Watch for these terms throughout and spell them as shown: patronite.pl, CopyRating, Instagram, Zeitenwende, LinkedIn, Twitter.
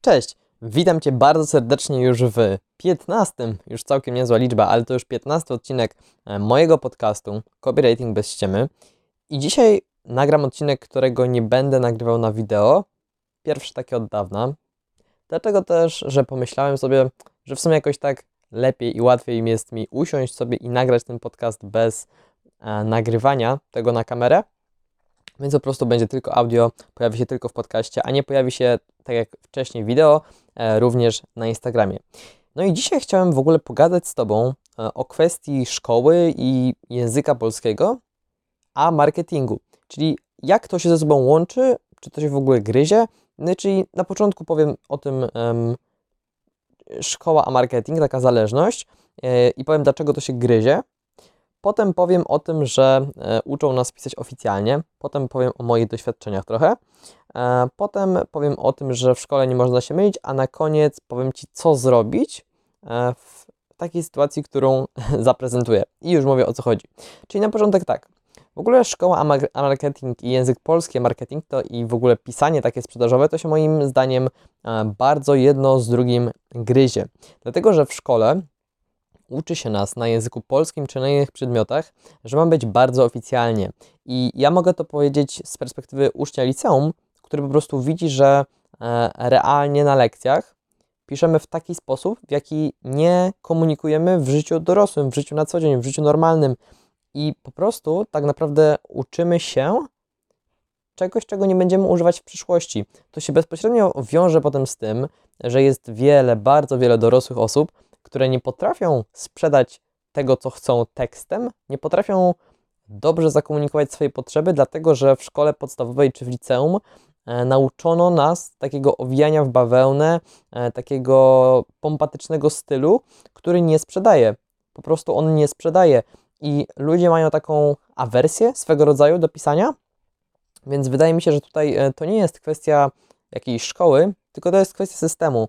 Cześć, witam Cię bardzo serdecznie już w 15, już całkiem niezła liczba, ale to już 15 odcinek mojego podcastu Copyrating bez ściemy. I dzisiaj nagram odcinek, którego nie będę nagrywał na wideo. Pierwszy taki od dawna. Dlatego też, że pomyślałem sobie, że w sumie jakoś tak lepiej i łatwiej jest mi usiąść sobie i nagrać ten podcast bez nagrywania tego na kamerę. Więc po prostu będzie tylko audio, pojawi się tylko w podcaście, a nie pojawi się, tak jak wcześniej, wideo, również na Instagramie. No i dzisiaj chciałem w ogóle pogadać z Tobą o kwestii szkoły i języka polskiego, a marketingu. Czyli jak to się ze sobą łączy, czy to się w ogóle gryzie. No czyli na początku powiem o tym szkoła a marketing, taka zależność i powiem, dlaczego to się gryzie. Potem powiem o tym, że uczą nas pisać oficjalnie. Potem powiem o moich doświadczeniach trochę. Potem powiem o tym, że w szkole nie można się mylić, a na koniec powiem Ci, co zrobić w takiej sytuacji, którą zaprezentuję. I już mówię, o co chodzi. Czyli na początek tak. W ogóle szkoła a marketing i język polski, marketing to i w ogóle pisanie takie sprzedażowe, to się moim zdaniem bardzo jedno z drugim gryzie. Dlatego, że w szkole uczy się nas na języku polskim czy na innych przedmiotach, że ma być bardzo oficjalnie. I ja mogę to powiedzieć z perspektywy ucznia liceum, który po prostu widzi, że realnie na lekcjach piszemy w taki sposób, w jaki nie komunikujemy w życiu dorosłym, w życiu na co dzień, w życiu normalnym. I po prostu tak naprawdę uczymy się czegoś, czego nie będziemy używać w przyszłości. To się bezpośrednio wiąże potem z tym, że jest bardzo wiele dorosłych osób, które nie potrafią sprzedać tego, co chcą tekstem, nie potrafią dobrze zakomunikować swoje potrzeby, dlatego że w szkole podstawowej czy w liceum nauczono nas takiego owijania w bawełnę, takiego pompatycznego stylu, który nie sprzedaje. Po prostu on nie sprzedaje. I ludzie mają taką awersję swego rodzaju do pisania, więc wydaje mi się, że tutaj to nie jest kwestia jakiejś szkoły, tylko to jest kwestia systemu.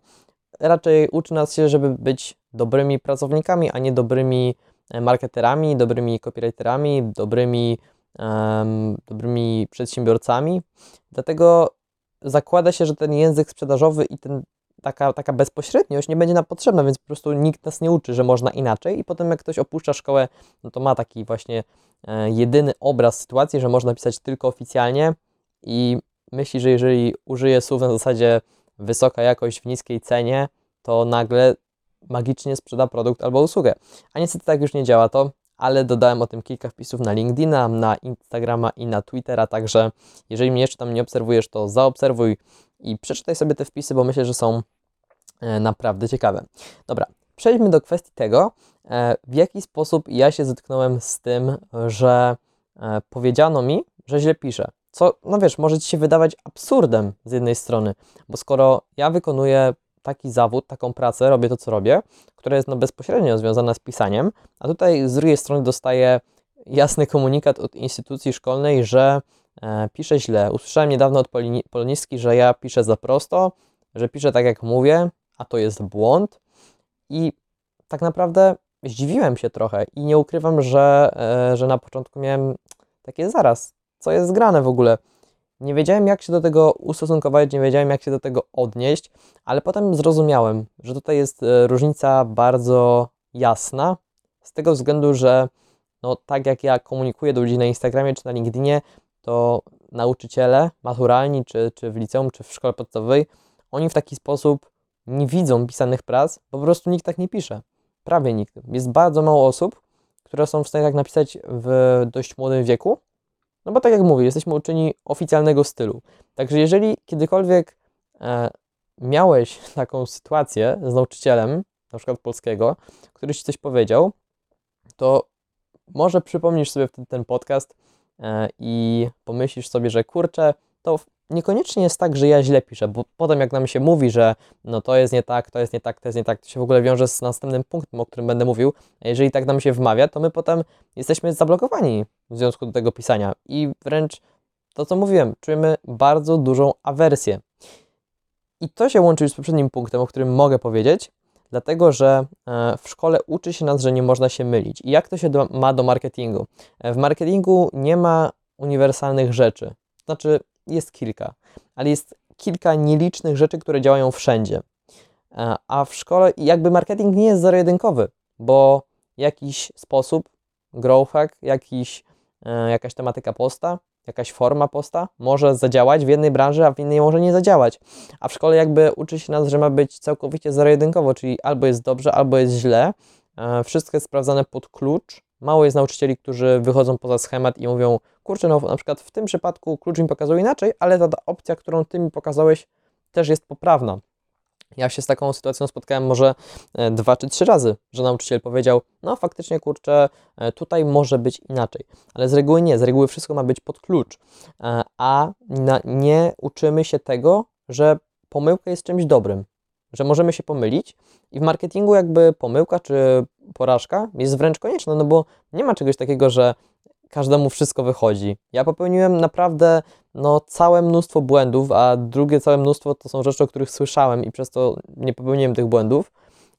Raczej uczy nas się, żeby być dobrymi pracownikami, a nie dobrymi marketerami, dobrymi copywriterami, dobrymi przedsiębiorcami. Dlatego zakłada się, że ten język sprzedażowy i taka bezpośredniość nie będzie nam potrzebna, więc po prostu nikt nas nie uczy, że można inaczej i potem jak ktoś opuszcza szkołę, no to ma taki właśnie jedyny obraz sytuacji, że można pisać tylko oficjalnie i myśli, że jeżeli użyje słów na zasadzie wysoka jakość w niskiej cenie, to nagle magicznie sprzeda produkt albo usługę. A niestety tak już nie działa to, ale dodałem o tym kilka wpisów na LinkedIna, na Instagrama i na Twittera, także jeżeli mnie jeszcze tam nie obserwujesz, to zaobserwuj i przeczytaj sobie te wpisy, bo myślę, że są naprawdę ciekawe. Dobra, przejdźmy do kwestii tego, w jaki sposób ja się zetknąłem z tym, że powiedziano mi, że źle piszę. Co, no wiesz, może Ci się wydawać absurdem z jednej strony, bo skoro ja wykonuję taki zawód, taką pracę, robię to, co robię, która jest bezpośrednio związana z pisaniem, a tutaj z drugiej strony dostaję jasny komunikat od instytucji szkolnej, że piszę źle. Usłyszałem niedawno od polonistki, że ja piszę za prosto, że piszę tak, jak mówię, a to jest błąd i tak naprawdę zdziwiłem się trochę i nie ukrywam, że na początku miałem takie zaraz. Co jest grane w ogóle. Nie wiedziałem, jak się do tego ustosunkować, nie wiedziałem, jak się do tego odnieść, ale potem zrozumiałem, że tutaj jest różnica bardzo jasna, z tego względu, że no, tak jak ja komunikuję do ludzi na Instagramie czy na LinkedInie, to nauczyciele maturalni, czy w liceum, czy w szkole podstawowej, oni w taki sposób nie widzą pisanych prac, po prostu nikt tak nie pisze. Prawie nikt. Jest bardzo mało osób, które są w stanie tak napisać w dość młodym wieku, no bo tak jak mówię, jesteśmy uczeni oficjalnego stylu. Także jeżeli kiedykolwiek miałeś taką sytuację z nauczycielem, na przykład polskiego, który Ci coś powiedział, to może przypomnisz sobie wtedy ten podcast i pomyślisz sobie, że kurczę, to niekoniecznie jest tak, że ja źle piszę, bo potem jak nam się mówi, że no to jest nie tak, to jest nie tak, to jest nie tak, to się w ogóle wiąże z następnym punktem, o którym będę mówił, a jeżeli tak nam się wmawia, to my potem jesteśmy zablokowani w związku do tego pisania i wręcz to, co mówiłem, czujemy bardzo dużą awersję. I to się łączy już z poprzednim punktem, o którym mogę powiedzieć, dlatego, że w szkole uczy się nas, że nie można się mylić. I jak to się ma do marketingu? W marketingu nie ma uniwersalnych rzeczy, znaczy jest kilka, ale jest kilka nielicznych rzeczy, które działają wszędzie. A w szkole jakby marketing nie jest zero-jedynkowy, bo jakiś sposób, growth hack, jakaś tematyka posta, jakaś forma posta może zadziałać w jednej branży, a w innej może nie zadziałać. A w szkole jakby uczy się nas, że ma być całkowicie zero-jedynkowo, czyli albo jest dobrze, albo jest źle. Wszystko jest sprawdzane pod klucz. Mało jest nauczycieli, którzy wychodzą poza schemat i mówią, kurczę, no na przykład w tym przypadku klucz mi pokazuje inaczej, ale ta opcja, którą Ty mi pokazałeś, też jest poprawna. Ja się z taką sytuacją spotkałem może 2 czy 3 razy, że nauczyciel powiedział, no faktycznie kurczę, tutaj może być inaczej, ale z reguły nie, z reguły wszystko ma być pod klucz, a nie uczymy się tego, że pomyłka jest czymś dobrym, że możemy się pomylić i w marketingu jakby pomyłka czy porażka jest wręcz konieczna, no bo nie ma czegoś takiego, że każdemu wszystko wychodzi. Ja popełniłem naprawdę całe mnóstwo błędów, a drugie całe mnóstwo to są rzeczy, o których słyszałem i przez to nie popełniłem tych błędów.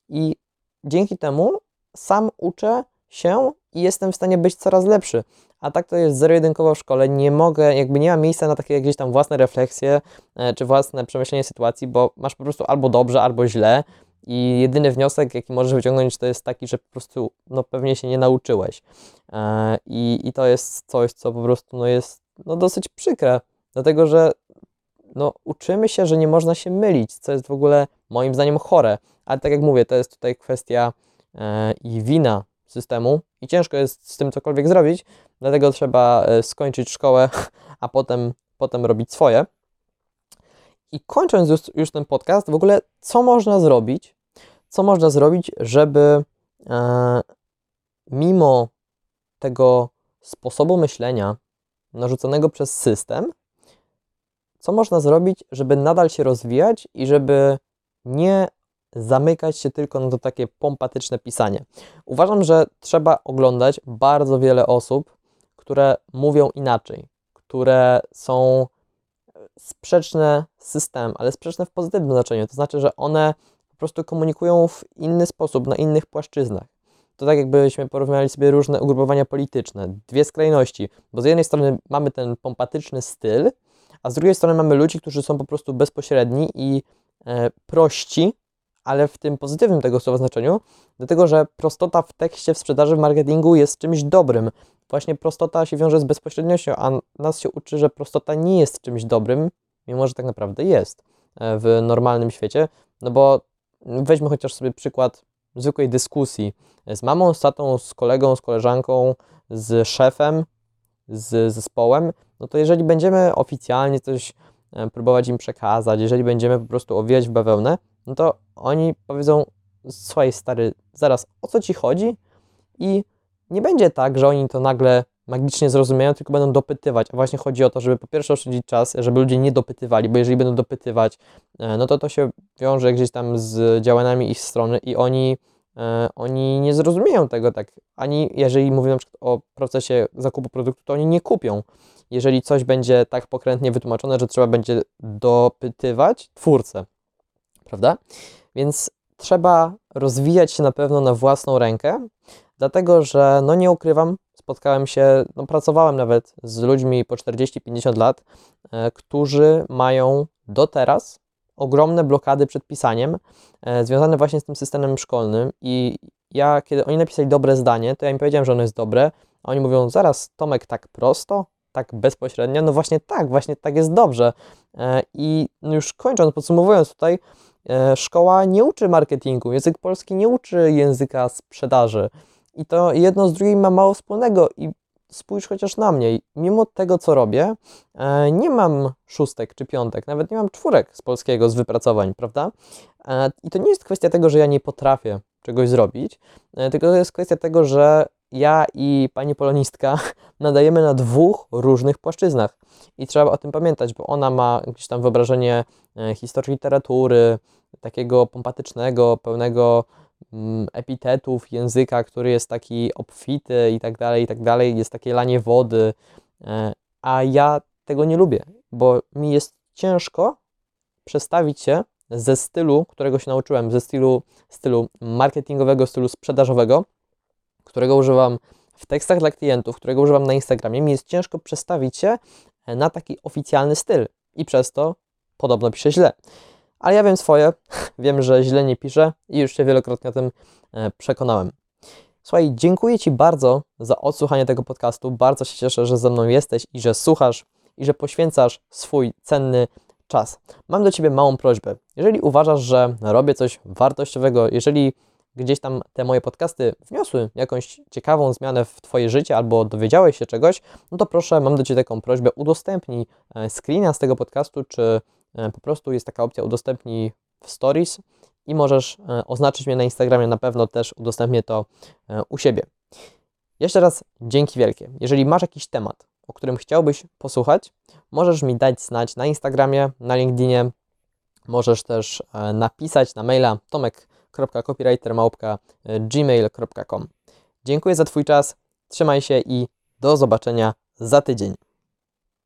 I dzięki temu sam uczę się i jestem w stanie być coraz lepszy. A tak to jest zero-jedynkowo w szkole. Nie mogę, jakby nie ma miejsca na takie gdzieś tam własne refleksje czy własne przemyślenie sytuacji, bo masz po prostu albo dobrze, albo źle i jedyny wniosek, jaki możesz wyciągnąć, to jest taki, że po prostu pewnie się nie nauczyłeś. I to jest coś, co po prostu jest dosyć przykre, dlatego że uczymy się, że nie można się mylić, co jest w ogóle moim zdaniem chore, ale tak jak mówię, to jest tutaj kwestia i wina systemu i ciężko jest z tym cokolwiek zrobić, dlatego trzeba skończyć szkołę, a potem robić swoje. I kończąc już ten podcast, w ogóle co można zrobić, żeby mimo tego sposobu myślenia narzuconego przez system, co można zrobić, żeby nadal się rozwijać i żeby nie zamykać się tylko na to takie pompatyczne pisanie. Uważam, że trzeba oglądać bardzo wiele osób, które mówią inaczej, które są sprzeczne z systemem, ale sprzeczne w pozytywnym znaczeniu, to znaczy, że one po prostu komunikują w inny sposób, na innych płaszczyznach. To tak jakbyśmy porównali sobie różne ugrupowania polityczne, dwie skrajności, bo z jednej strony mamy ten pompatyczny styl, a z drugiej strony mamy ludzi, którzy są po prostu bezpośredni i prości, ale w tym pozytywnym tego słowa znaczeniu, dlatego że prostota w tekście, w sprzedaży, w marketingu jest czymś dobrym. Właśnie prostota się wiąże z bezpośredniością, a nas się uczy, że prostota nie jest czymś dobrym, mimo że tak naprawdę jest w normalnym świecie, bo weźmy chociaż sobie przykład zwykłej dyskusji z mamą, z tatą, z kolegą, z koleżanką, z szefem, z zespołem, to jeżeli będziemy oficjalnie coś próbować im przekazać, jeżeli będziemy po prostu owijać w bawełnę, to oni powiedzą, słuchaj stary, zaraz, o co ci chodzi? I nie będzie tak, że oni to nagle magicznie zrozumieją, tylko będą dopytywać, a właśnie chodzi o to, żeby po pierwsze oszczędzić czas, żeby ludzie nie dopytywali, bo jeżeli będą dopytywać, to się wiąże gdzieś tam z działaniami ich strony i oni nie zrozumieją tego tak, ani jeżeli mówimy na przykład o procesie zakupu produktu, to oni nie kupią. Jeżeli coś będzie tak pokrętnie wytłumaczone, że trzeba będzie dopytywać twórcę, prawda? Więc trzeba rozwijać się na pewno na własną rękę, dlatego że, nie ukrywam, spotkałem się, pracowałem nawet z ludźmi po 40-50 lat, którzy mają do teraz ogromne blokady przed pisaniem, związane właśnie z tym systemem szkolnym i ja, kiedy oni napisali dobre zdanie, to ja im powiedziałem, że ono jest dobre, a oni mówią, zaraz Tomek, tak prosto? Tak bezpośrednio? No właśnie tak jest dobrze. I już kończąc, podsumowując tutaj, szkoła nie uczy marketingu, język polski nie uczy języka sprzedaży i to jedno z drugim ma mało wspólnego i spójrz chociaż na mnie, mimo tego co robię, nie mam 6 czy 5, nawet nie mam 4 z polskiego z wypracowań, prawda? I to nie jest kwestia tego, że ja nie potrafię czegoś zrobić, tylko to jest kwestia tego, że ja i pani polonistka nadajemy na 2 różnych płaszczyznach i trzeba o tym pamiętać, bo ona ma gdzieś tam wyobrażenie historii literatury, takiego pompatycznego, pełnego epitetów języka, który jest taki obfity i tak dalej, jest takie lanie wody, a ja tego nie lubię, bo mi jest ciężko przestawić się ze stylu, którego się nauczyłem, ze stylu marketingowego, stylu sprzedażowego, którego używam w tekstach dla klientów, którego używam na Instagramie, mi jest ciężko przestawić się na taki oficjalny styl i przez to podobno piszę źle. Ale ja wiem swoje, wiem, że źle nie piszę i już się wielokrotnie o tym przekonałem. Słuchaj, dziękuję Ci bardzo za odsłuchanie tego podcastu. Bardzo się cieszę, że ze mną jesteś i że słuchasz i że poświęcasz swój cenny czas. Mam do Ciebie małą prośbę. Jeżeli uważasz, że robię coś wartościowego, jeżeli gdzieś tam te moje podcasty wniosły jakąś ciekawą zmianę w Twoje życie albo dowiedziałeś się czegoś, no to proszę, mam do Ciebie taką prośbę, udostępnij screena z tego podcastu, czy po prostu jest taka opcja udostępnij w stories i możesz oznaczyć mnie na Instagramie, na pewno też udostępnię to u siebie. Jeszcze raz dzięki wielkie. Jeżeli masz jakiś temat, o którym chciałbyś posłuchać, możesz mi dać znać na Instagramie, na LinkedInie, możesz też napisać na maila tomek.copywriter@gmail.com. Dziękuję za Twój czas, trzymaj się i do zobaczenia za tydzień.